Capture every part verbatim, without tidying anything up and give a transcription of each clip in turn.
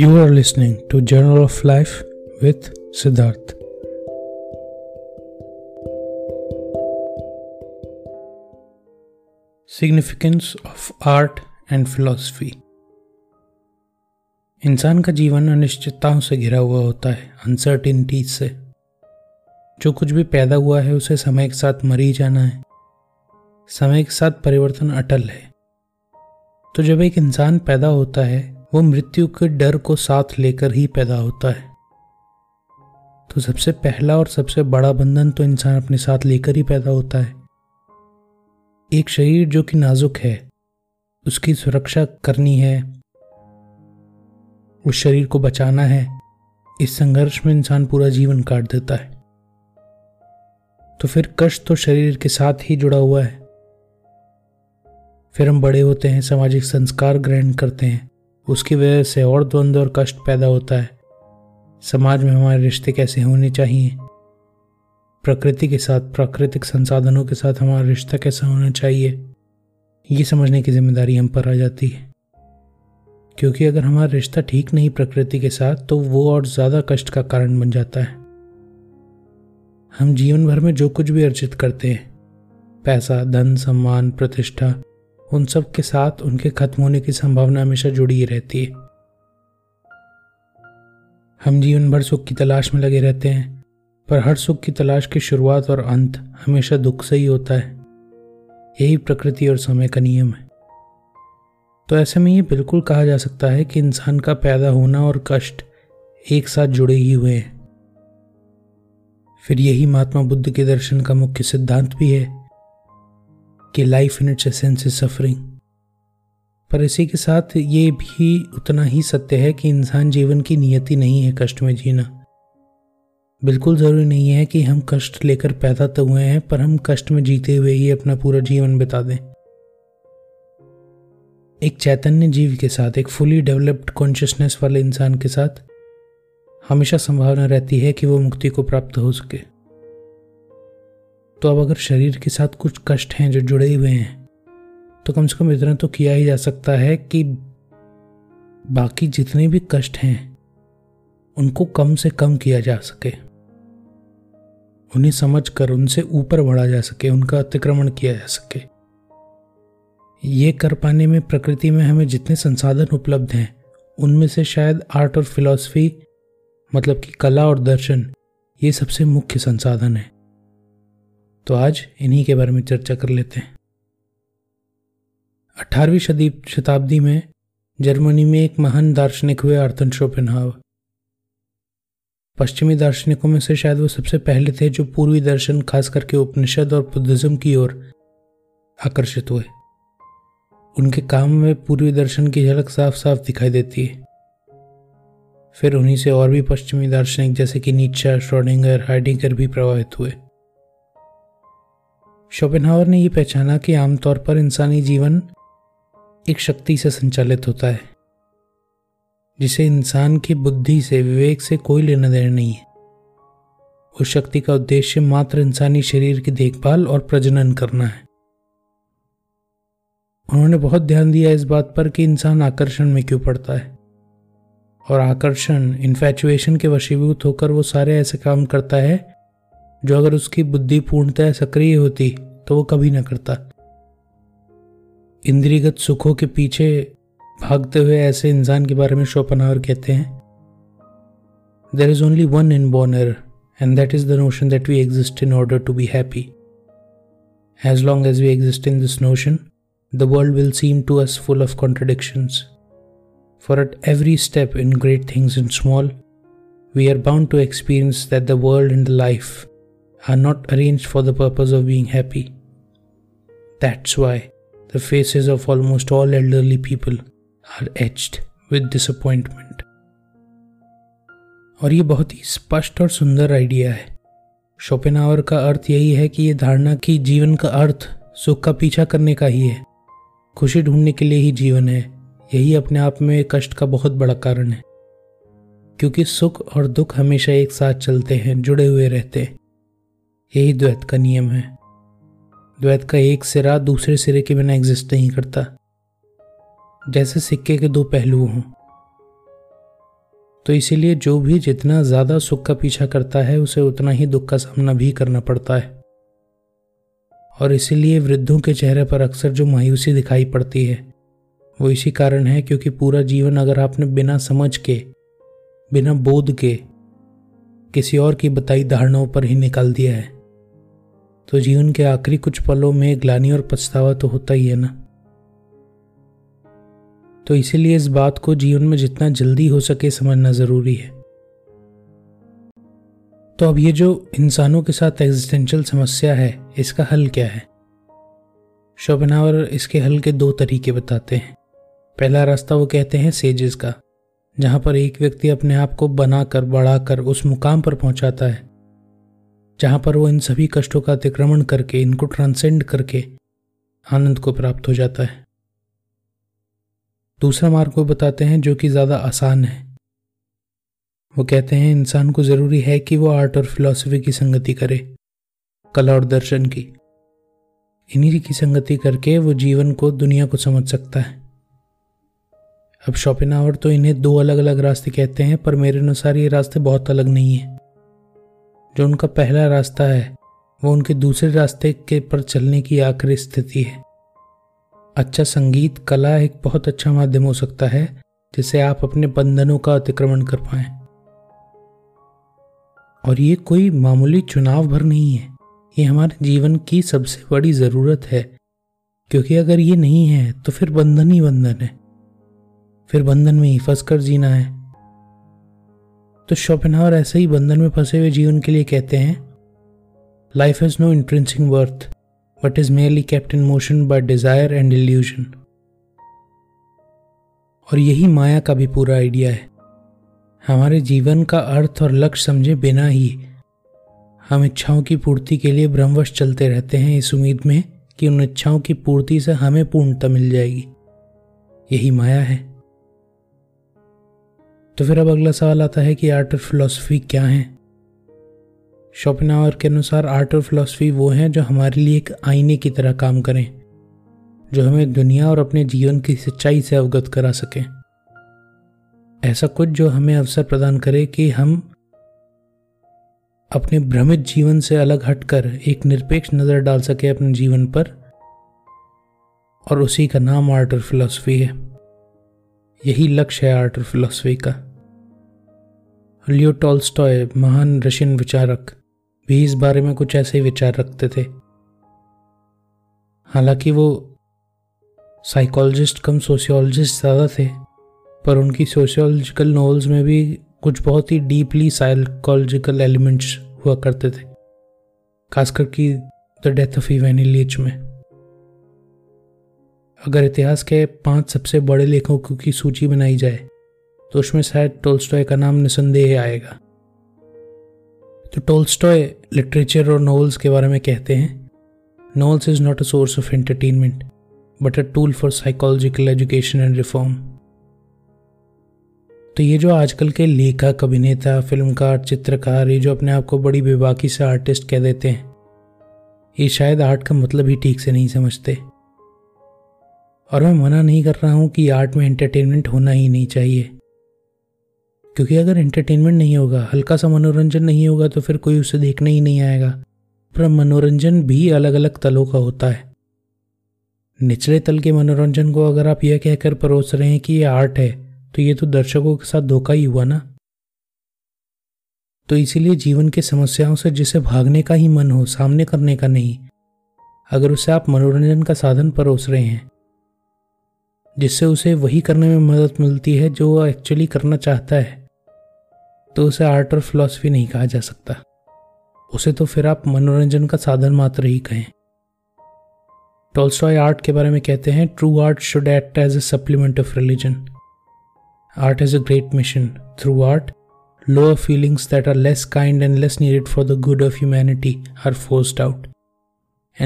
You are listening to Journal of Life with Siddharth. Significance of Art and Philosophy. इंसान का जीवन अनिश्चितताओं से घिरा हुआ होता है, अनसर्टिनिटीज से। जो कुछ भी पैदा हुआ है उसे समय के साथ मरी जाना है। समय के साथ परिवर्तन अटल है। तो जब एक इंसान पैदा होता है वो मृत्यु के डर को साथ लेकर ही पैदा होता है। तो सबसे पहला और सबसे बड़ा बंधन तो इंसान अपने साथ लेकर ही पैदा होता है। एक शरीर जो कि नाजुक है उसकी सुरक्षा करनी है, उस शरीर को बचाना है। इस संघर्ष में इंसान पूरा जीवन काट देता है। तो फिर कष्ट तो शरीर के साथ ही जुड़ा हुआ है। फिर हम बड़े होते हैं, सामाजिक संस्कार ग्रहण करते हैं, उसकी वजह से और द्वंद्व और कष्ट पैदा होता है। समाज में हमारे रिश्ते कैसे होने चाहिए, प्रकृति के साथ, प्राकृतिक संसाधनों के साथ हमारा रिश्ता कैसा होना चाहिए, ये समझने की जिम्मेदारी हम पर आ जाती है। क्योंकि अगर हमारा रिश्ता ठीक नहीं प्रकृति के साथ तो वो और ज़्यादा कष्ट का कारण बन जाता है। हम जीवन भर में जो कुछ भी अर्जित करते हैं, पैसा, धन, सम्मान, प्रतिष्ठा, उन सब के साथ उनके खत्म होने की संभावना हमेशा जुड़ी रहती है। हम जीवन भर सुख की तलाश में लगे रहते हैं, पर हर सुख की तलाश की शुरुआत और अंत हमेशा दुख से ही होता है। यही प्रकृति और समय का नियम है। तो ऐसे में ये बिल्कुल कहा जा सकता है कि इंसान का पैदा होना और कष्ट एक साथ जुड़े ही हुए हैं। फिर यही महात्मा बुद्ध के दर्शन का मुख्य सिद्धांत भी है कि life in its essence is suffering. पर इसी के साथ ये भी उतना ही सत्य है कि इंसान जीवन की नियति नहीं है कष्ट में जीना। बिल्कुल ज़रूरी नहीं है कि हम कष्ट लेकर पैदा तो हुए हैं पर हम कष्ट में जीते हुए ही अपना पूरा जीवन बिता दें। एक चैतन्य जीव के साथ, एक फुली डेवलप्ड कॉन्शियसनेस वाले इंसान के साथ हमेशा संभावना रहती है कि वो मुक्ति को प्राप्त हो सके। तो अब अगर शरीर के साथ कुछ कष्ट हैं जो जुड़े हुए हैं तो कम से कम इतना तो किया ही जा सकता है कि बाकी जितने भी कष्ट हैं उनको कम से कम किया जा सके, उन्हें समझकर उनसे ऊपर बढ़ा जा सके, उनका अतिक्रमण किया जा सके। ये कर पाने में प्रकृति में हमें जितने संसाधन उपलब्ध हैं उनमें से शायद आर्ट और फिलॉसफी, मतलब कि कला और दर्शन, ये सबसे मुख्य संसाधन है। तो आज इन्हीं के बारे में चर्चा कर लेते हैं। अठारहवीं शदी शताब्दी में जर्मनी में एक महान दार्शनिक हुए आर्थर शोपेनहावर। पश्चिमी दार्शनिकों में से शायद वो सबसे पहले थे जो पूर्वी दर्शन, खास करके उपनिषद और बुद्धिज्म की ओर आकर्षित हुए। उनके काम में पूर्वी दर्शन की झलक साफ साफ दिखाई देती है। फिर उन्हीं से और भी पश्चिमी दार्शनिक जैसे कि नीत्शे, श्रोडिंगर, हाइडेगर भी प्रभावित हुए। शोपेनहावर ने यह पहचाना कि आमतौर पर इंसानी जीवन एक शक्ति से संचालित होता है जिसे इंसान की बुद्धि से, विवेक से कोई लेना देना नहीं है। उस शक्ति का उद्देश्य मात्र इंसानी शरीर की देखभाल और प्रजनन करना है। उन्होंने बहुत ध्यान दिया इस बात पर कि इंसान आकर्षण में क्यों पड़ता है, और आकर्षण, इन्फैचुएशन के वशीभूत होकर वो सारे ऐसे काम करता है जो अगर उसकी बुद्धि पूर्णतः सक्रिय होती तो वो कभी ना करता। इंद्रियगत सुखों के पीछे भागते हुए ऐसे इंसान के बारे में शोपेनहावर कहते हैं, there is only one inborn error and that is the notion that we exist in order to be happy. As long as we exist in this notion the world will seem to us full of contradictions, for at every step in great things and small we are bound to experience that the world and the life are not arranged for the purpose of being happy. That's why the faces of almost all elderly people are etched with disappointment. और ये बहुत ही स्पष्ट और सुंदर idea है। Schopenhauer का अर्थ यही है कि ये धारणा कि जीवन का अर्थ सुख का पीछा करने का ही है, खुशी ढूंढने के लिए ही जीवन है, यही अपने आप में कष्ट का बहुत बड़ा कारण है। क्योंकि सुख और दुख हमेशा एक साथ चलते हैं, जुड़े हुए रहते हैं। यही द्वैत का नियम है। द्वैत का एक सिरा दूसरे सिरे के बिना एग्जिस्ट नहीं करता, जैसे सिक्के के दो पहलू हों। तो इसीलिए जो भी जितना ज़्यादा सुख का पीछा करता है उसे उतना ही दुख का सामना भी करना पड़ता है। और इसीलिए वृद्धों के चेहरे पर अक्सर जो मायूसी दिखाई पड़ती है वो इसी कारण है, क्योंकि पूरा जीवन अगर आपने बिना समझ के, बिना बोध के, किसी और की बताई धारणाओं पर ही निकाल दिया है तो जीवन के आखिरी कुछ पलों में ग्लानि और पछतावा तो होता ही है ना। तो इसीलिए इस बात को जीवन में जितना जल्दी हो सके समझना ज़रूरी है। तो अब ये जो इंसानों के साथ एग्जिस्टेंशियल समस्या है, इसका हल क्या है? शोपेनहावर इसके हल के दो तरीके बताते हैं। पहला रास्ता वो कहते हैं सेजेस का, जहाँ पर एक व्यक्ति अपने आप को बनाकर बढ़ाकर उस मुकाम पर पहुँचाता है जहाँ पर वो इन सभी कष्टों का अतिक्रमण करके, इनको ट्रांसेंड करके आनंद को प्राप्त हो जाता है। दूसरा मार्ग वो बताते हैं जो कि ज़्यादा आसान है। वो कहते हैं इंसान को ज़रूरी है कि वो आर्ट और फिलॉसफी की संगति करे, कला और दर्शन की, इन्हीं की संगति करके वो जीवन को, दुनिया को समझ सकता है। अब शोपेनहावर तो इन्हें दो अलग अलग रास्ते कहते हैं, पर मेरे अनुसार ये रास्ते बहुत अलग नहीं है। जो उनका पहला रास्ता है वो उनके दूसरे रास्ते के पर चलने की आखिरी स्थिति है। अच्छा संगीत, कला एक बहुत अच्छा माध्यम हो सकता है जिससे आप अपने बंधनों का अतिक्रमण कर पाएं। और ये कोई मामूली चुनाव भर नहीं है, ये हमारे जीवन की सबसे बड़ी ज़रूरत है, क्योंकि अगर ये नहीं है तो फिर बंधन ही बंधन है, फिर बंधन में ही फंस कर जीना है। तो शोपेनहावर ऐसे ही बंधन में फंसे हुए जीवन के लिए कहते हैं, life has no intrinsic worth but is merely kept in motion by desire and illusion. और यही माया का भी पूरा आइडिया है। हमारे जीवन का अर्थ और लक्ष्य समझे बिना ही हम इच्छाओं की पूर्ति के लिए भ्रमवश चलते रहते हैं, इस उम्मीद में कि उन इच्छाओं की पूर्ति से हमें पूर्णता मिल जाएगी। यही माया है। तो फिर अब अगला सवाल आता है कि आर्ट और फिलॉसफी क्या है? शोपेनहावर के अनुसार आर्ट और फिलॉसफी वो हैं जो हमारे लिए एक आईने की तरह काम करें, जो हमें दुनिया और अपने जीवन की सच्चाई से अवगत करा सकें। ऐसा कुछ जो हमें अवसर प्रदान करे कि हम अपने भ्रमित जीवन से अलग हटकर एक निरपेक्ष नज़र डाल सके अपने जीवन पर, और उसी का नाम आर्ट और फिलॉसफी है। यही लक्ष्य है आर्ट और फिलॉसफी का। लियो टॉल्स्टॉय, महान रशियन विचारक, भी इस बारे में कुछ ऐसे ही विचार रखते थे। हालांकि वो साइकोलॉजिस्ट कम सोशियोलॉजिस्ट ज़्यादा थे, पर उनकी सोशियोलॉजिकल नॉवेल्स में भी कुछ बहुत ही डीपली साइकोलॉजिकल एलिमेंट्स हुआ करते थे, खासकर कि the death of Ivan Ilyich में। अगर इतिहास के पांच सबसे बड़े लेखकों की सूची बनाई जाए तो उसमें शायद टॉल्स्टॉय का नाम निसंदेह आएगा। तो टॉल्स्टॉय लिटरेचर और नॉवेल्स के बारे में कहते हैं, novels is not a source of entertainment but a tool for psychological education and reform. तो ये जो आजकल के लेखक, अभिनेता, फिल्मकार, चित्रकार, ये जो अपने आप को बड़ी बेबाकी से आर्टिस्ट कह देते हैं, ये शायद आर्ट का मतलब ही ठीक से नहीं समझते। और मैं मना नहीं कर रहा हूँ कि आर्ट में एंटरटेनमेंट होना ही नहीं चाहिए, क्योंकि अगर एंटरटेनमेंट नहीं होगा, हल्का सा मनोरंजन नहीं होगा तो फिर कोई उसे देखने ही नहीं आएगा। पर मनोरंजन भी अलग अलग तलों का होता है। निचले तल के मनोरंजन को अगर आप यह कहकर परोस रहे हैं कि ये आर्ट है, तो ये तो दर्शकों के साथ धोखा ही हुआ ना। तो इसीलिए जीवन की समस्याओं से जिसे भागने का ही मन हो, सामने करने का नहीं, अगर उसे आप मनोरंजन का साधन परोस रहे हैं जिससे उसे वही करने में मदद मिलती है जो वह एक्चुअली करना चाहता है, तो उसे आर्ट और फिलॉसफी नहीं कहा जा सकता। उसे तो फिर आप मनोरंजन का साधन मात्र ही कहें। टॉल्स्टॉय आर्ट के बारे में कहते हैं, true art should act as a supplement of religion. Art is a great mission. Through art, lower feelings that are less kind and less needed for the good of humanity are forced out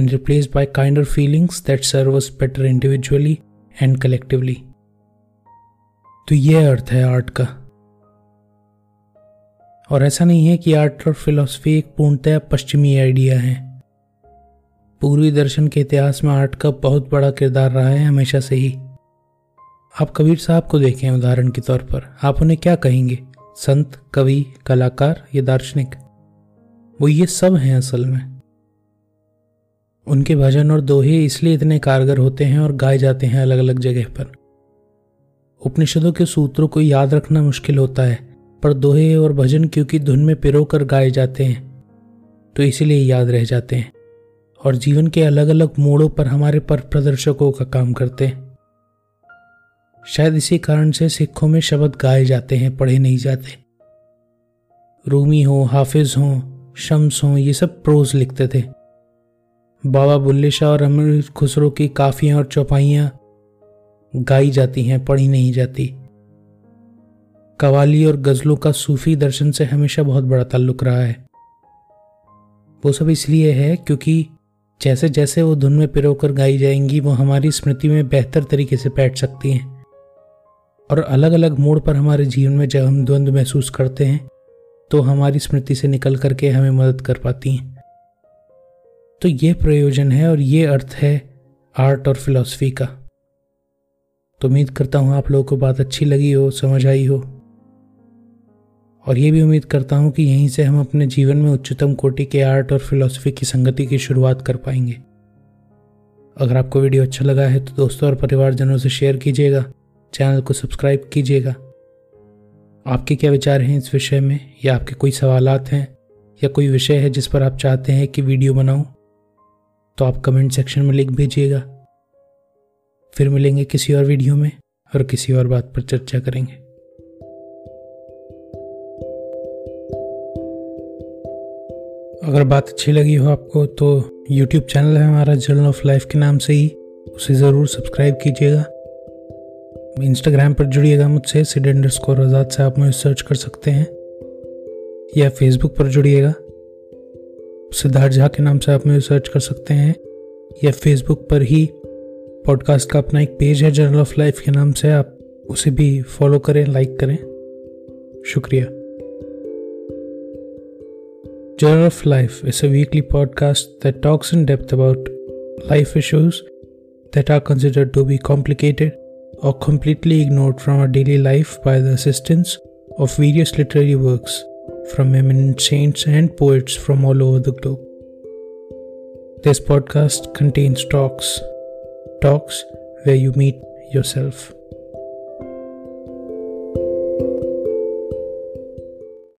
and replaced by kinder feelings that serve us better individually and collectively. तो ये अर्थ है art का। और ऐसा नहीं है कि art और फिलॉसफी एक पूर्णतः पश्चिमी आइडिया है। पूर्वी दर्शन के इतिहास में आर्ट का बहुत बड़ा किरदार रहा है हमेशा से ही। आप कबीर साहब को देखें उदाहरण के तौर पर, आप उन्हें क्या कहेंगे? संत, कवि, कलाकार या दार्शनिक, वो ये सब हैं असल में। उनके भजन और दोहे इसलिए इतने कारगर होते हैं और गाए जाते हैं अलग अलग जगह पर। उपनिषदों के सूत्रों को याद रखना मुश्किल होता है, पर दोहे और भजन क्योंकि धुन में पिरोकर गाए जाते हैं तो इसीलिए याद रह जाते हैं और जीवन के अलग अलग मोड़ों पर हमारे पर प्रदर्शकों का काम करते हैं। शायद इसी कारण से सिखों में शब्द गाए जाते हैं, पढ़े नहीं जाते। रूमी हो, हाफिज हो, शम्स हो, ये सब प्रोज लिखते थे। बाबा बुल्ले शाह और अमीर खुसरो की काफियाँ और चौपाइयाँ गाई जाती हैं, पढ़ी नहीं जाती। कवाली और गज़लों का सूफी दर्शन से हमेशा बहुत बड़ा ताल्लुक रहा है। वो सब इसलिए है क्योंकि जैसे जैसे वो धुन में पिरोकर गाई जाएंगी वो हमारी स्मृति में बेहतर तरीके से बैठ सकती हैं और अलग अलग मोड़ पर हमारे जीवन में जब हम द्वंद्व महसूस करते हैं तो हमारी स्मृति से निकल करके हमें मदद कर पाती हैं। तो ये प्रयोजन है और ये अर्थ है आर्ट और फिलॉसफी का। तो उम्मीद करता हूँ आप लोगों को बात अच्छी लगी हो, समझ आई हो, और ये भी उम्मीद करता हूँ कि यहीं से हम अपने जीवन में उच्चतम कोटि के आर्ट और फिलॉसफी की संगति की शुरुआत कर पाएंगे। अगर आपको वीडियो अच्छा लगा है तो दोस्तों और परिवारजनों से शेयर कीजिएगा, चैनल को सब्सक्राइब कीजिएगा। आपके क्या विचार हैं इस विषय में, या आपके कोई सवालात हैं, या कोई विषय है जिस पर आप चाहते हैं कि वीडियो बनाऊँ, तो आप कमेंट सेक्शन में लिख भेजिएगा। फिर मिलेंगे किसी और वीडियो में और किसी और बात पर चर्चा करेंगे। अगर बात अच्छी लगी हो आपको तो यूट्यूब चैनल है हमारा जर्नल ऑफ लाइफ के नाम से ही, उसे ज़रूर सब्सक्राइब कीजिएगा। इंस्टाग्राम पर जुड़िएगा मुझसे, सिड अंडरस्कोर आज़ाद से आप मुझे सर्च कर सकते हैं, या फेसबुक पर जुड़िएगा, सिद्धार्थ झा के नाम से आप मुझे सर्च कर सकते हैं, या फेसबुक पर ही पॉडकास्ट का अपना एक पेज है जर्नल ऑफ लाइफ के नाम से, आप उसे भी फॉलो करें, लाइक करें। शुक्रिया। Journal of Life is a weekly podcast that talks in depth about life issues that are considered to be complicated or completely ignored from our daily life by the assistance of various literary works from eminent saints and poets from all over the globe. This podcast contains talks, talks where you meet yourself.